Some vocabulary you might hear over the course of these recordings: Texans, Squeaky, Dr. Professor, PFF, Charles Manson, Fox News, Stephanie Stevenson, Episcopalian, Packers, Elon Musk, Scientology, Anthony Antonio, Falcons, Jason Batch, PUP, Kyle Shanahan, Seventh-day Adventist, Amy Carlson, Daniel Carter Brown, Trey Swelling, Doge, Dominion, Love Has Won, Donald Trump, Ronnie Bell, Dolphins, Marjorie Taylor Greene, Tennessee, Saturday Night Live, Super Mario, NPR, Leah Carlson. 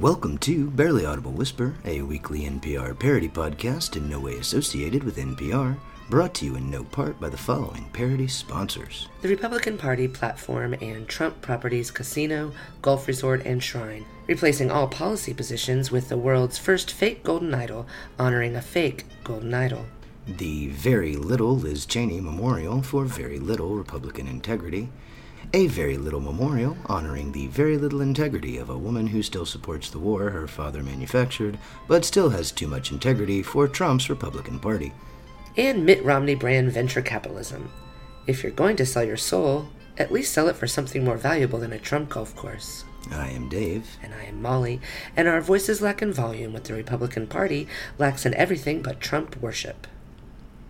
welcome to Barely Audible Whisper, a weekly NPR parody podcast in no way associated with NPR, brought to you in no part by the following parody sponsors. The Republican Party Platform and Trump Properties Casino, Golf Resort, and Shrine, replacing all policy positions with the world's first fake golden idol, honoring a fake golden idol. The Very Little Liz Cheney Memorial for Very Little Republican Integrity, a very little memorial honoring the very little integrity of a woman who still supports the war her father manufactured, but still has too much integrity for Trump's Republican Party. And Mitt Romney brand venture capitalism. If you're going to sell your soul, at least sell it for something more valuable than a Trump golf course. I am Dave. And I am Molly. And our voices lack in volume what the Republican Party lacks in everything but Trump worship.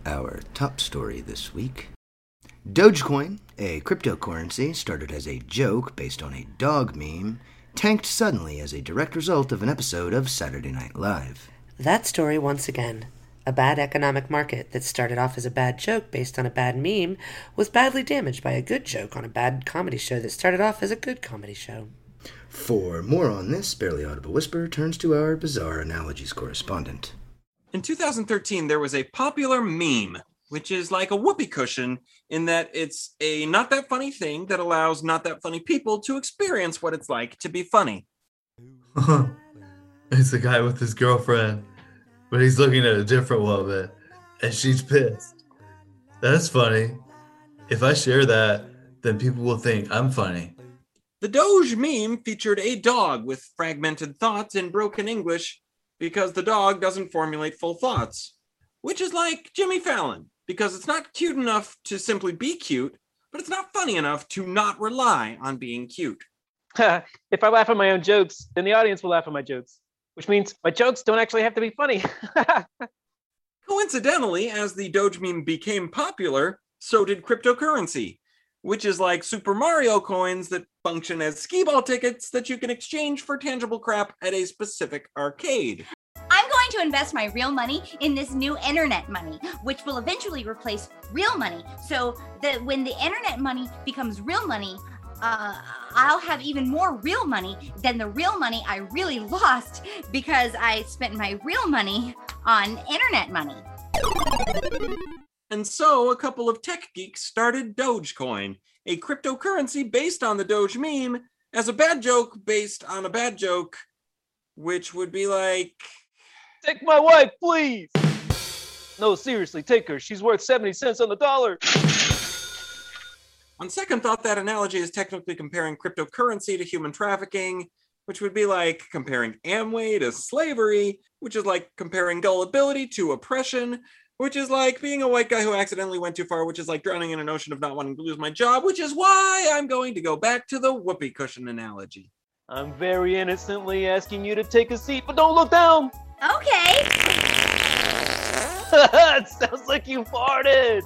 Our top story this week: Dogecoin, a cryptocurrency started as a joke based on a dog meme, tanked suddenly as a direct result of an episode of Saturday Night Live. That story once again. A bad economic market that started off as a bad joke based on a bad meme was badly damaged by a good joke on a bad comedy show that started off as a good comedy show. For more on this, Barely Audible Whisper turns to our bizarre analogies correspondent. In 2013, there was a popular meme, which is like a whoopee cushion in that it's a not that funny thing that allows not that funny people to experience what it's like to be funny. It's the guy with his girlfriend, but he's looking at a different woman and she's pissed. That's funny. If I share that, then people will think I'm funny. The Doge meme featured a dog with fragmented thoughts in broken English because the dog doesn't formulate full thoughts, which is like Jimmy Fallon, because it's not cute enough to simply be cute, but it's not funny enough to not rely on being cute. If I laugh at my own jokes, then the audience will laugh at my jokes, which means my jokes don't actually have to be funny. Coincidentally, as the Doge meme became popular, so did cryptocurrency, which is like Super Mario coins that function as skee-ball tickets that you can exchange for tangible crap at a specific arcade. I'm going to invest my real money in this new internet money, which will eventually replace real money, so that when the internet money becomes real money, I'll have even more real money than the real money I really lost because I spent my real money on internet money. And so a couple of tech geeks started Dogecoin, a cryptocurrency based on the Doge meme, as a bad joke based on a bad joke, which would be like, take my wife, please. No, seriously, take her. She's worth 70 cents on the dollar. On second thought, that analogy is technically comparing cryptocurrency to human trafficking, which would be like comparing Amway to slavery, which is like comparing gullibility to oppression, which is like being a white guy who accidentally went too far, which is like drowning in an ocean of not wanting to lose my job, which is why I'm going to go back to the whoopee cushion analogy. I'm very innocently asking you to take a seat, but don't look down. Okay. It sounds like you farted,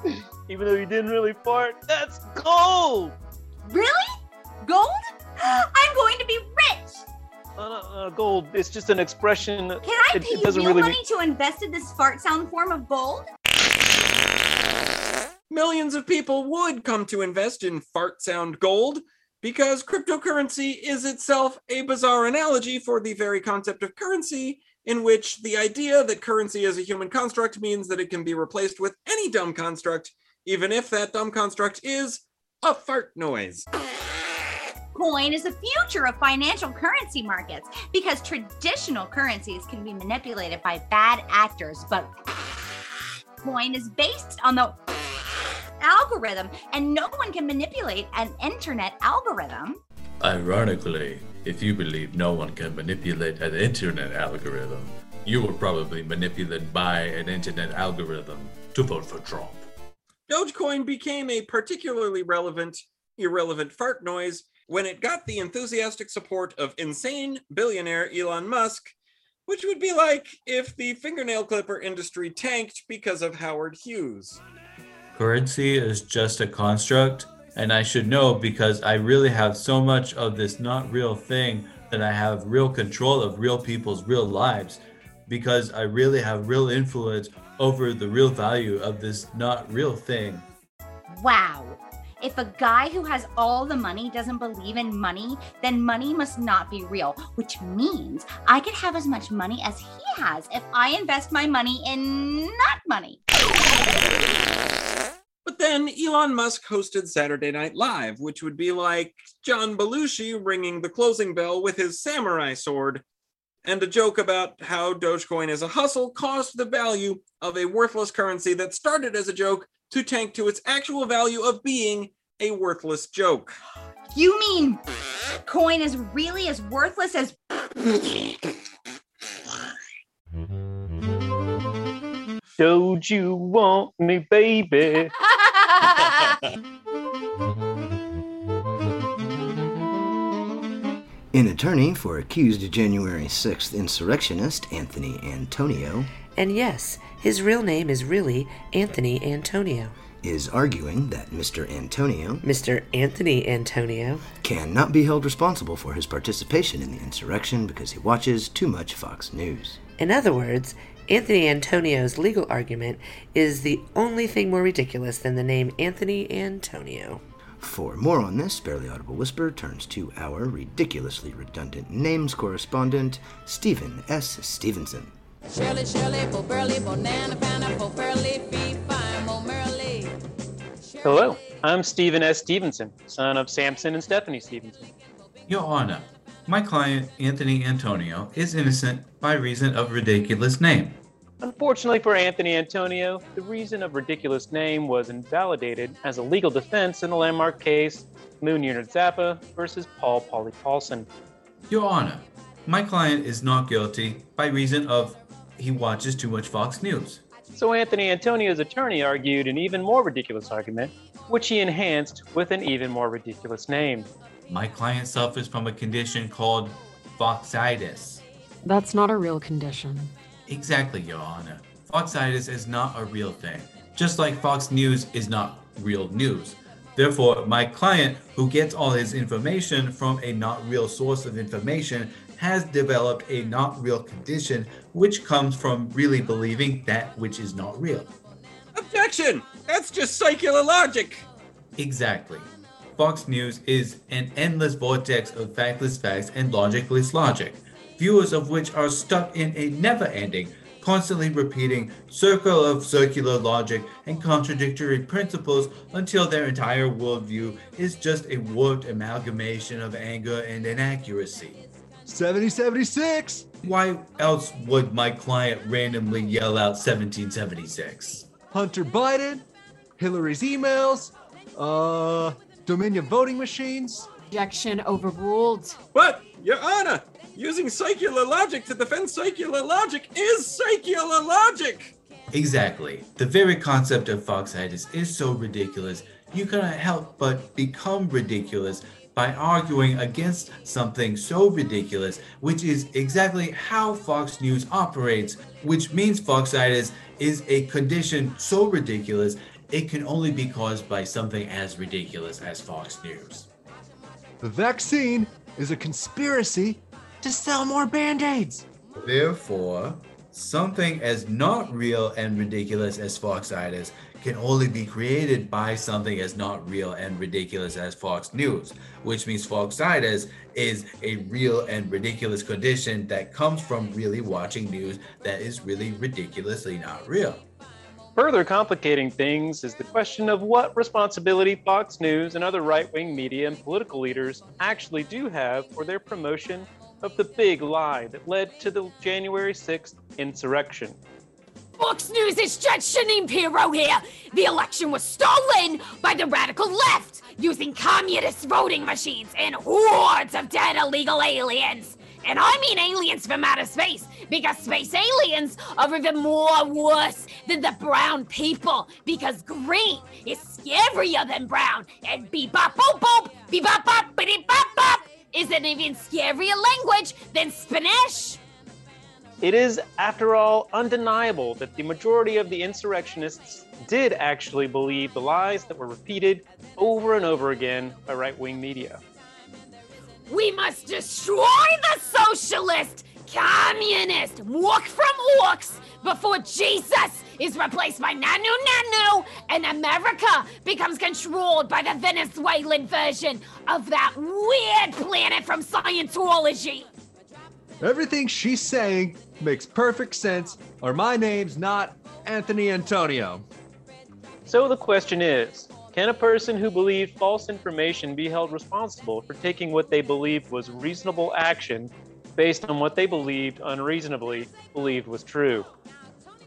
even though you didn't really fart. That's gold. Really? Gold? I'm going to be rich. Gold. It's just an expression. Can I pay you real really money to invest in this fart sound form of gold? Millions of people would come to invest in fart sound gold, because cryptocurrency is itself a bizarre analogy for the very concept of currency, in which the idea that currency is a human construct means that it can be replaced with any dumb construct, even if that dumb construct is a fart noise. Coin is the future of financial currency markets, because traditional currencies can be manipulated by bad actors, but coin is based on the algorithm, and no one can manipulate an internet algorithm. Ironically, if you believe no one can manipulate an internet algorithm, you were probably manipulated by an internet algorithm to vote for Trump. Dogecoin became a particularly irrelevant fart noise when it got the enthusiastic support of insane billionaire Elon Musk, which would be like if the fingernail clipper industry tanked because of Howard Hughes. Currency is just a construct, and I should know because I really have so much of this not real thing that I have real control of real people's real lives, because I really have real influence over the real value of this not real thing. Wow. If a guy who has all the money doesn't believe in money, then money must not be real, which means I could have as much money as he has if I invest my money in not money. But then Elon Musk hosted Saturday Night Live, which would be like John Belushi ringing the closing bell with his samurai sword, and a joke about how Dogecoin as a hustle caused the value of a worthless currency that started as a joke to tank to its actual value of being a worthless joke. You mean coin is really as worthless as... Don't you want me, baby? An attorney for accused January 6th insurrectionist Anthony Antonio, and yes, his real name is really Anthony Antonio, is arguing that Mr. Anthony Antonio cannot be held responsible for his participation in the insurrection because he watches too much Fox News. In other words, Anthony Antonio's legal argument is the only thing more ridiculous than the name Anthony Antonio. For more on this, Barely Audible Whisper turns to our ridiculously redundant names correspondent, Stephen S. Stevenson. Shirley, Shirley, Bo Burley, Bo Nana, Banna, Bo Burley, Be Fine, Bo Merley. Hello, I'm Stephen S. Stevenson, son of Samson and Stephanie Stevenson. Your Honor, my client, Anthony Antonio, is innocent by reason of ridiculous name. Unfortunately for Anthony Antonio, the reason of ridiculous name was invalidated as a legal defense in the landmark case Moon Unit Zappa versus Paul Poly Paulson. Your Honor, my client is not guilty by reason of he watches too much Fox News. So Anthony Antonio's attorney argued an even more ridiculous argument, which he enhanced with an even more ridiculous name. My client suffers from a condition called foxitis. That's not a real condition. Exactly, Your Honor. Foxitis is not a real thing, just like Fox News is not real news. Therefore, my client, who gets all his information from a not real source of information, has developed a not real condition, which comes from really believing that which is not real. Objection! That's just circular logic! Exactly. Fox News is an endless vortex of factless facts and logicless logic, viewers of which are stuck in a never-ending, constantly repeating circle of circular logic and contradictory principles until their entire worldview is just a warped amalgamation of anger and inaccuracy. 7076! Why else would my client randomly yell out 1776? Hunter Biden, Hillary's emails, Dominion voting machines. Objection overruled. What? Your Honor! Using circular logic to defend circular logic is circular logic! Exactly. The very concept of foxitis is so ridiculous, you cannot help but become ridiculous by arguing against something so ridiculous, which is exactly how Fox News operates, which means foxitis is a condition so ridiculous, it can only be caused by something as ridiculous as Fox News. The vaccine is a conspiracy to sell more Band-Aids. Therefore, something as not real and ridiculous as foxitis can only be created by something as not real and ridiculous as Fox News, which means foxitis is a real and ridiculous condition that comes from really watching news that is really ridiculously not real. Further complicating things is the question of what responsibility Fox News and other right-wing media and political leaders actually do have for their promotion of the big lie that led to the January 6th insurrection. Fox News, it's Judge Jeanine Pirro here. The election was stolen by the radical left using communist voting machines and hordes of dead illegal aliens. And I mean aliens from outer space, because space aliens are even more worse than the brown people, because green is scarier than brown, and bebop boop boop, bebop bop, biddy bop bop is an even scarier language than Spanish. It is, after all, undeniable that the majority of the insurrectionists did actually believe the lies that were repeated over and over again by right-wing media. We must destroy the socialist, Communist! Walk from orcs before Jesus is replaced by Nanu Nanu and America becomes controlled by the Venezuelan version of that weird planet from Scientology. Everything she's saying makes perfect sense, or my name's not Anthony Antonio. So the question is, can a person who believed false information be held responsible for taking what they believed was reasonable action based on what they believed unreasonably believed was true?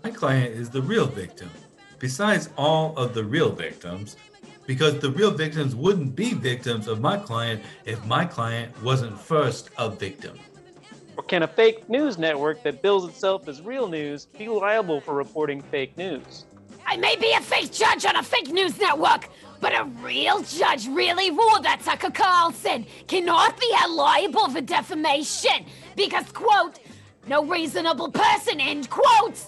My client is the real victim, besides all of the real victims, because the real victims wouldn't be victims of my client if my client wasn't first a victim. Or can a fake news network that bills itself as real news be liable for reporting fake news? I may be a fake judge on a fake news network, but a real judge really ruled that Tucker Carlson cannot be held liable for defamation because, quote, no reasonable person, end quote,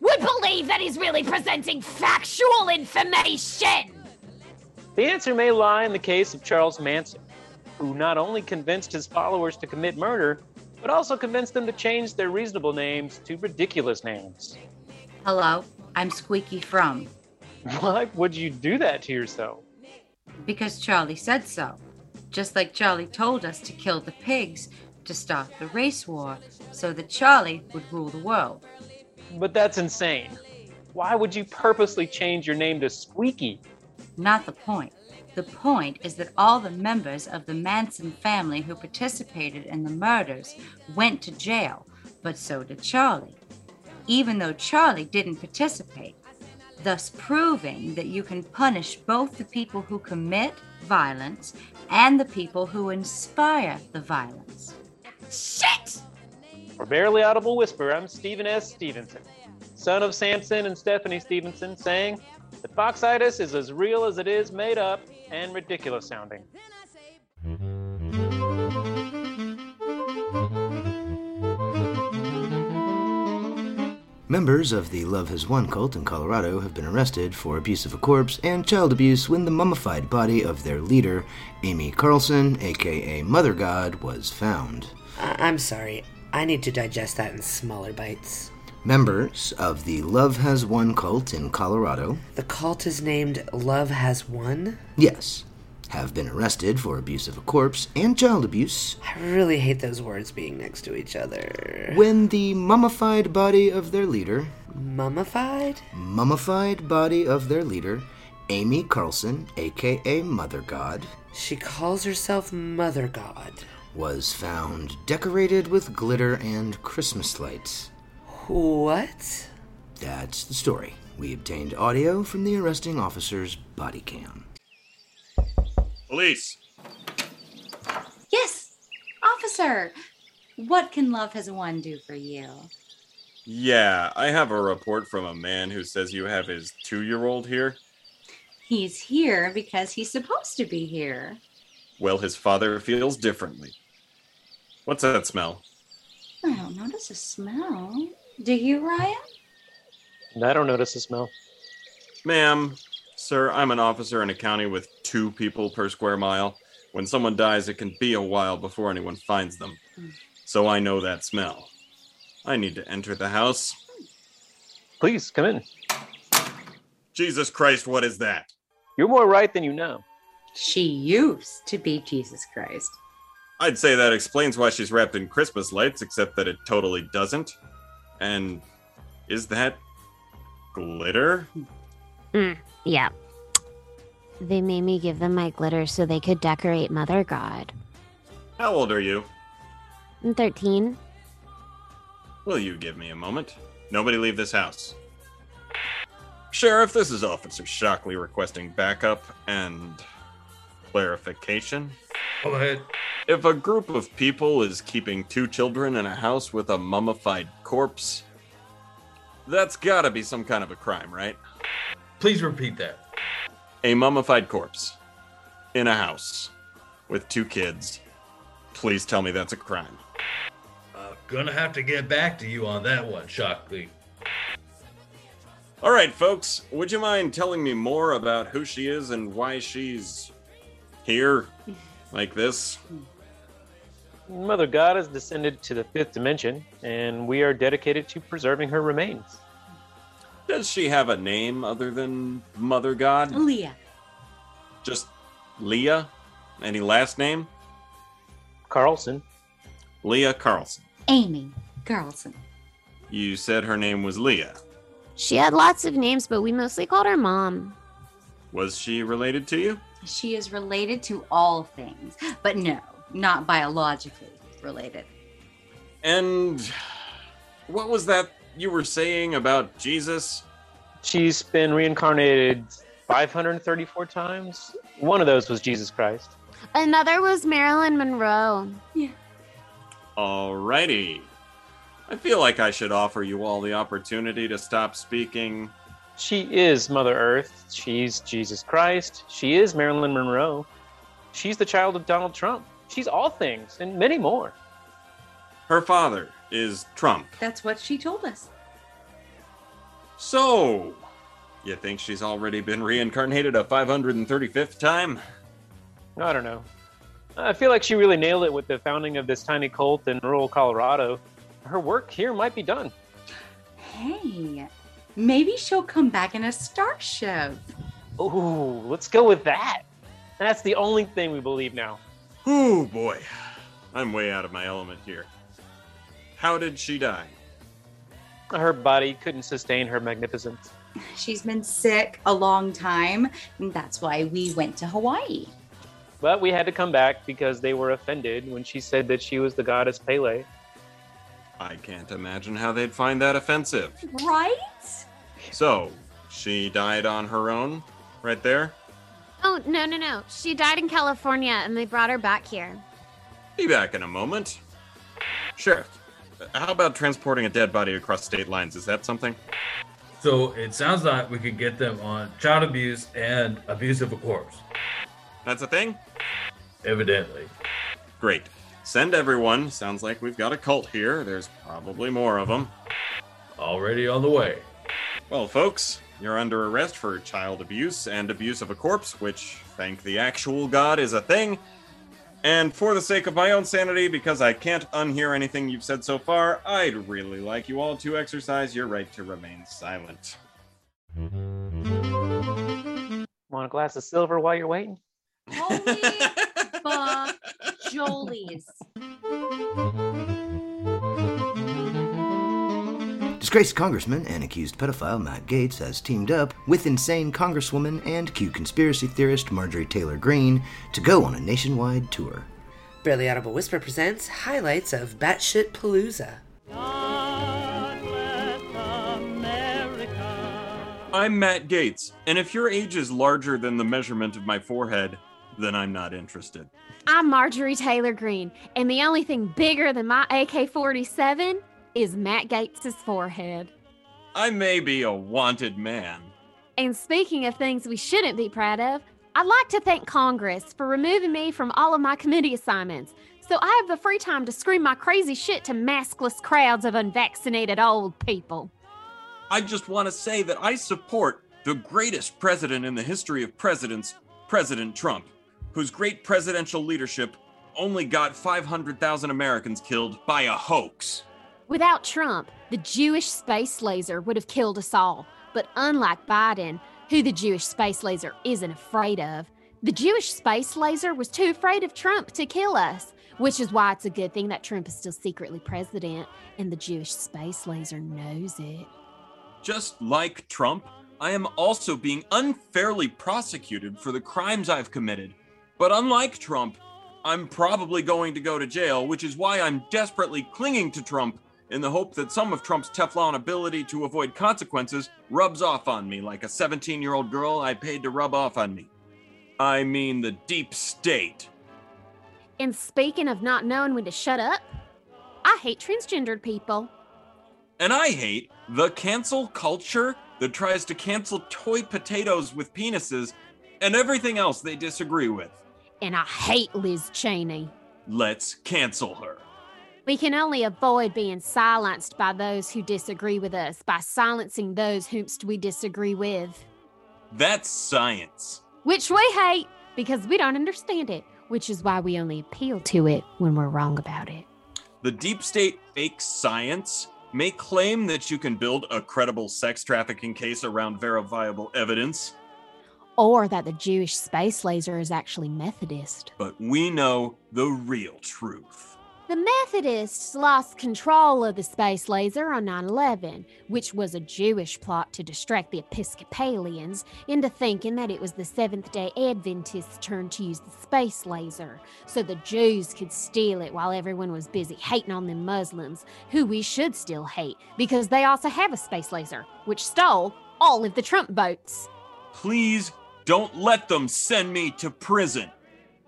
would believe that he's really presenting factual information. The answer may lie in the case of Charles Manson, who not only convinced his followers to commit murder, but also convinced them to change their reasonable names to ridiculous names. Hello, I'm Squeaky from. Why would you do that to yourself? Because Charlie said so. Just like Charlie told us to kill the pigs to start the race war so that Charlie would rule the world. But that's insane. Why would you purposely change your name to Squeaky? Not the point. The point is that all the members of the Manson family who participated in the murders went to jail, but so did Charlie, even though Charlie didn't participate, thus proving that you can punish both the people who commit violence and the people who inspire the violence. Shit! For Barely Audible Whisper, I'm Stephen S. Stevenson, son of Samson and Stephanie Stevenson, saying that Foxitis is as real as it is made up and ridiculous sounding. Members of the Love Has Won cult in Colorado have been arrested for abuse of a corpse and child abuse when the mummified body of their leader, Amy Carlson, aka Mother God, was found. I'm sorry. I need to digest that in smaller bites. Members of the Love Has Won cult in Colorado... The cult is named Love Has Won? Yes. Have been arrested for abuse of a corpse and child abuse. I really hate those words being next to each other. When the mummified body of their leader... Mummified? Mummified body of their leader, Amy Carlson, a.k.a. Mother God... She calls herself Mother God. ...was found decorated with glitter and Christmas lights. What? That's the story. We obtained audio from the arresting officer's body cam. Police! Yes! Officer! What can Love Has Won do for you? Yeah, I have a report from a man who says you have his 2-year-old here. He's here because he's supposed to be here. Well, his father feels differently. What's that smell? I don't notice a smell. Do you, Ryan? I don't notice a smell. Ma'am, sir, I'm an officer in a county with 2 people per square mile. When someone dies, it can be a while before anyone finds them. So I know that smell. I need to enter the house. Please, come in. Jesus Christ, what is that? You're more right than you know. She used to be Jesus Christ. I'd say that explains why she's wrapped in Christmas lights, except that it totally doesn't. And is that glitter? Yeah. They made me give them my glitter so they could decorate Mother God. How old are you? I'm 13. Will you give me a moment? Nobody leave this house. Sheriff, this is Officer Shockley requesting backup and clarification. Go ahead. If a group of people is keeping 2 children in a house with a mummified corpse, that's gotta be some kind of a crime, right? Please repeat that. A mummified corpse in a house with 2 kids. Please tell me that's a crime. I'm gonna have to get back to you on that one, Shockley. All right, folks, would you mind telling me more about who she is and why she's... here, like this? Mother God has descended to the fifth dimension, and we are dedicated to preserving her remains. Does she have a name other than Mother God? Leah. Just Leah? Any last name? Carlson. Leah Carlson. Amy Carlson. You said her name was Leah. She had lots of names, but we mostly called her Mom. Was she related to you? She is related to all things, but no, not biologically related. And what was that you were saying about Jesus? She's been reincarnated 534 times. One of those was Jesus Christ. Another was Marilyn Monroe. Yeah. Alrighty. I feel like I should offer you all the opportunity to stop speaking. She is Mother Earth. She's Jesus Christ. She is Marilyn Monroe. She's the child of Donald Trump. She's all things and many more. Her father is Trump. That's what she told us. So, you think she's already been reincarnated a 535th time? I don't know. I feel like she really nailed it with the founding of this tiny cult in rural Colorado. Her work here might be done. Hey. Maybe she'll come back in a star show. Ooh, let's go with that. That's the only thing we believe now. Ooh, boy. I'm way out of my element here. How did she die? Her body couldn't sustain her magnificence. She's been sick a long time, and that's why we went to Hawaii. But we had to come back because they were offended when she said that she was the goddess Pele. I can't imagine how they'd find that offensive. Right? So, she died on her own, right there? Oh, no. She died in California, and they brought her back here. Be back in a moment. Sheriff, how about transporting a dead body across state lines? Is that something? So, it sounds like we could get them on child abuse and abuse of a corpse. That's a thing? Evidently. Great. Send everyone. Sounds like we've got a cult here. There's probably more of them. Already on the way. Well, folks, you're under arrest for child abuse and abuse of a corpse, which, thank the actual God, is a thing. And for the sake of my own sanity, because I can't unhear anything you've said so far, I'd really like you all to exercise your right to remain silent. Want a glass of silver while you're waiting? Holy fuck. Jolies. Disgraced congressman and accused pedophile Matt Gaetz has teamed up with insane congresswoman and Q conspiracy theorist Marjorie Taylor Greene to go on a nationwide tour. Barely Audible Whisper presents highlights of Batshit Palooza. I'm Matt Gaetz, and if your age is larger than the measurement of my forehead, then I'm not interested. I'm Marjorie Taylor Greene, and the only thing bigger than my AK-47 is Matt Gaetz's forehead. I may be a wanted man. And speaking of things we shouldn't be proud of, I'd like to thank Congress for removing me from all of my committee assignments, so I have the free time to scream my crazy shit to maskless crowds of unvaccinated old people. I just want to say that I support the greatest president in the history of presidents, President Trump, whose great presidential leadership only got 500,000 Americans killed by a hoax. Without Trump, the Jewish space laser would have killed us all. But unlike Biden, who the Jewish space laser isn't afraid of, the Jewish space laser was too afraid of Trump to kill us, which is why it's a good thing that Trump is still secretly president and the Jewish space laser knows it. Just like Trump, I am also being unfairly prosecuted for the crimes I've committed. But unlike Trump, I'm probably going to go to jail, which is why I'm desperately clinging to Trump in the hope that some of Trump's Teflon ability to avoid consequences rubs off on me like a 17-year-old girl I paid to rub off on me. I mean the deep state. And speaking of not knowing when to shut up, I hate transgendered people. And I hate the cancel culture that tries to cancel toy potatoes with penises and everything else they disagree with. And I hate Liz Cheney. Let's cancel her. We can only avoid being silenced by those who disagree with us by silencing those whomst we disagree with. That's science. Which we hate because we don't understand it. which is why we only appeal to it when we're wrong about it. The deep state fake science may claim that you can build a credible sex trafficking case around verifiable evidence. Or that the Jewish space laser is actually Methodist. But we know the real truth. The Methodists lost control of the space laser on 9/11, which was a Jewish plot to distract the Episcopalians into thinking that it was the Seventh-day Adventists' turn to use the space laser, so the Jews could steal it while everyone was busy hating on them Muslims, who we should still hate, because they also have a space laser, which stole all of the Trump votes. Please don't let them send me to prison.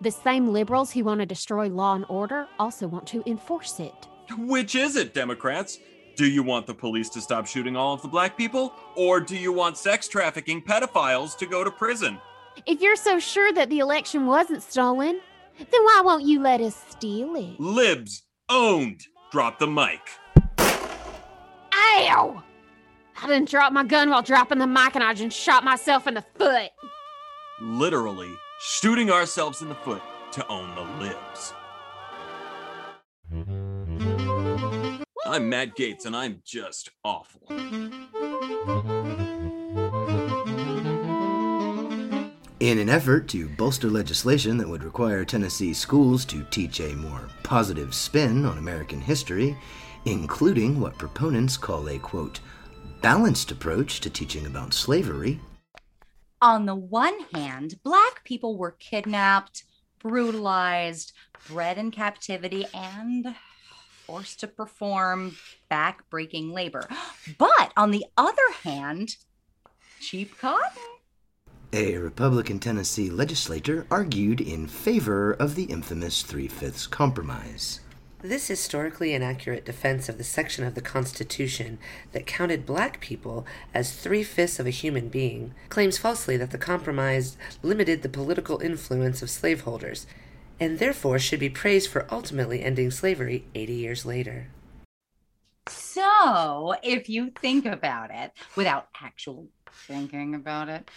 The same liberals who want to destroy law and order also want to enforce it. Which is it, Democrats? Do you want the police to stop shooting all of the black people? Or do you want sex trafficking pedophiles to go to prison? If you're so sure that the election wasn't stolen, then why won't you let us steal it? Libs, owned. Drop the mic. Ow! I didn't drop my gun while dropping the mic, and I just shot myself in the foot. Literally. Shooting ourselves in the foot to own the libs. I'm Matt Gaetz, and I'm just awful. In an effort to bolster legislation that would require Tennessee schools to teach a more positive spin on American history, including what proponents call a, quote, balanced approach to teaching about slavery. On the one hand, Black people were kidnapped, brutalized, bred in captivity, and forced to perform back-breaking labor. But on the other hand, cheap cotton. A Republican Tennessee legislator argued in favor of the infamous Three-Fifths Compromise. This historically inaccurate defense of the section of the Constitution that counted Black people as three-fifths of a human being claims falsely that the compromise limited the political influence of slaveholders, and therefore should be praised for ultimately ending slavery 80 years later. So, if you think about it, without actually thinking about it,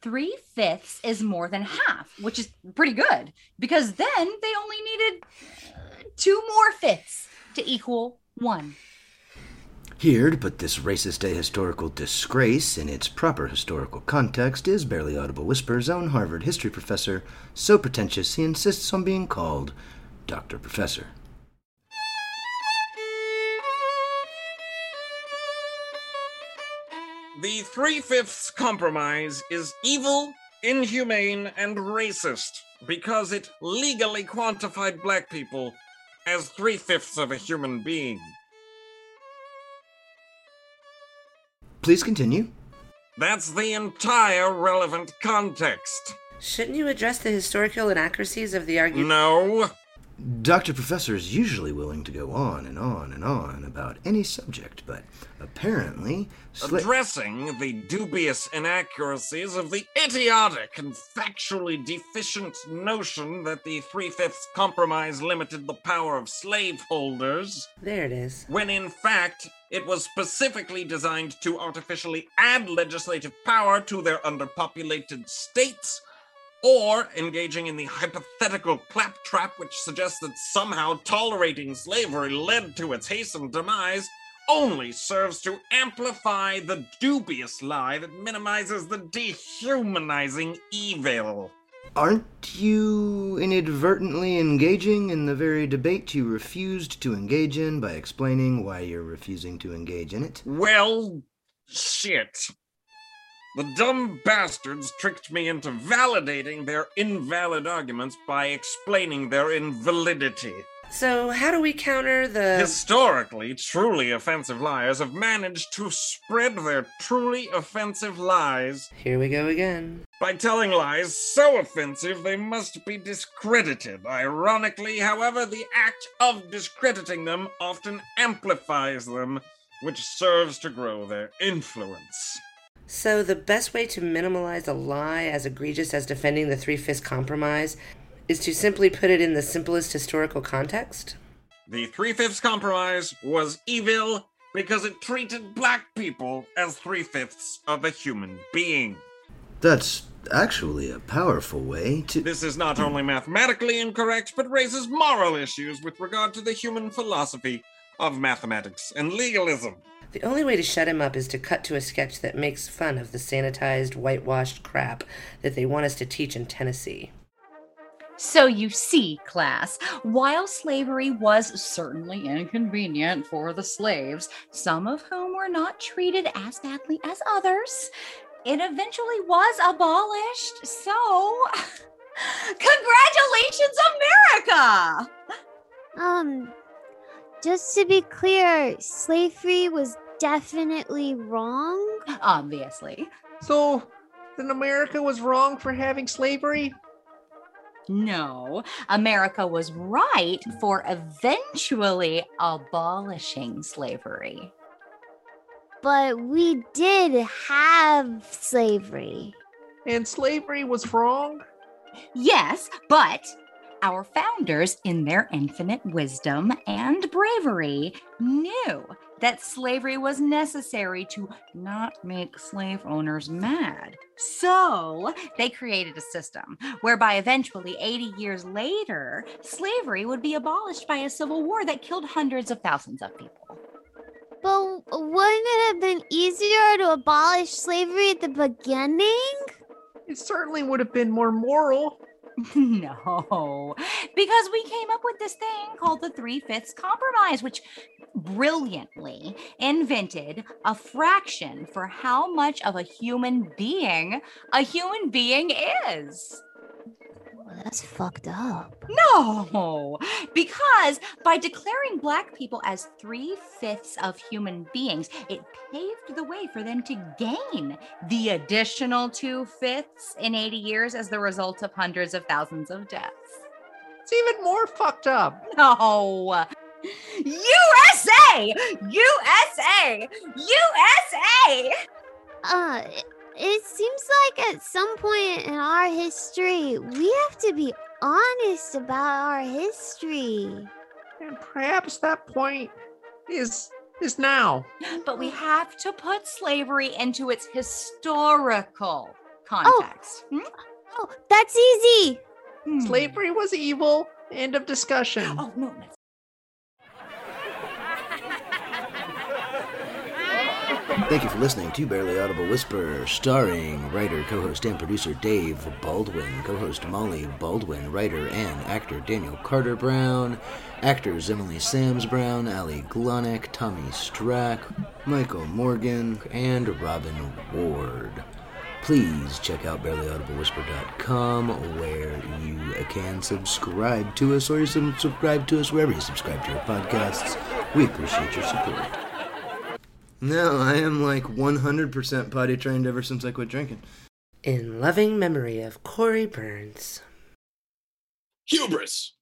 three-fifths is more than half, which is pretty good, because then they only needed two more fifths to equal one. Here, to put this racist ahistorical disgrace in its proper historical context, is Barely Audible Whisper's own Harvard history professor, so pretentious he insists on being called Dr. Professor. The Three-Fifths Compromise is evil, inhumane, and racist because it legally quantified Black people as three-fifths of a human being. Please continue. That's the entire relevant context. Shouldn't you address the historical inaccuracies of the argument? No. Dr. Professor is usually willing to go on and on and on about any subject, but apparently... Addressing the dubious inaccuracies of the idiotic and factually deficient notion that the Three-Fifths Compromise limited the power of slaveholders... There it is. ...when in fact, it was specifically designed to artificially add legislative power to their underpopulated states... or engaging in the hypothetical claptrap which suggests that somehow tolerating slavery led to its hastened demise only serves to amplify the dubious lie that minimizes the dehumanizing evil. Aren't you inadvertently engaging in the very debate you refused to engage in by explaining why you're refusing to engage in it? Well, shit. The dumb bastards tricked me into validating their invalid arguments by explaining their invalidity. So how do we counter the... Historically, truly offensive liars have managed to spread their truly offensive lies... Here we go again. ...by telling lies so offensive they must be discredited. Ironically, however, the act of discrediting them often amplifies them, which serves to grow their influence. So the best way to minimize a lie as egregious as defending the Three-Fifths Compromise is to simply put it in the simplest historical context? The Three-Fifths Compromise was evil because it treated Black people as three-fifths of a human being. That's actually a powerful way to... This is not only mathematically incorrect, but raises moral issues with regard to the human philosophy of mathematics and legalism. The only way to shut him up is to cut to a sketch that makes fun of the sanitized, whitewashed crap that they want us to teach in Tennessee. So you see, class, while slavery was certainly inconvenient for the slaves, some of whom were not treated as badly as others, it eventually was abolished. So, congratulations, America! Just to be clear, slavery was definitely wrong? Obviously. So, then America was wrong for having slavery? No, America was right for eventually abolishing slavery. But we did have slavery. And slavery was wrong? Yes, but our founders, in their infinite wisdom and bravery, knew that slavery was necessary to not make slave owners mad. So they created a system whereby eventually, 80 years later, slavery would be abolished by a civil war that killed hundreds of thousands of people. But wouldn't it have been easier to abolish slavery at the beginning? It certainly would have been more moral. No, because we came up with this thing called the Three-Fifths Compromise, which brilliantly invented a fraction for how much of a human being is. Well, that's fucked up. No, because by declaring Black people as three-fifths of human beings, it paved the way for them to gain the additional two-fifths in 80 years as the result of hundreds of thousands of deaths. It's even more fucked up. No. USA! USA! USA! It seems like at some point in our history, we have to be honest about our history. And perhaps that point is now. But we have to put slavery into its historical context. Oh, that's easy. Slavery was evil. End of discussion. Oh, no, that's... Thank you for listening to Barely Audible Whisper, starring writer, co-host, and producer Dave Baldwin, co-host Molly Baldwin, writer and actor Daniel Carter Brown, actors Emily Sams Brown, Ali Glonick, Tommy Strack, Michael Morgan, and Robin Ward. Please check out barelyaudiblewhisper.com, where you can subscribe to us, or you subscribe to us wherever you subscribe to your podcasts. We appreciate your support. No, I am like 100% potty trained ever since I quit drinking. In loving memory of Corey Burns. Hubris!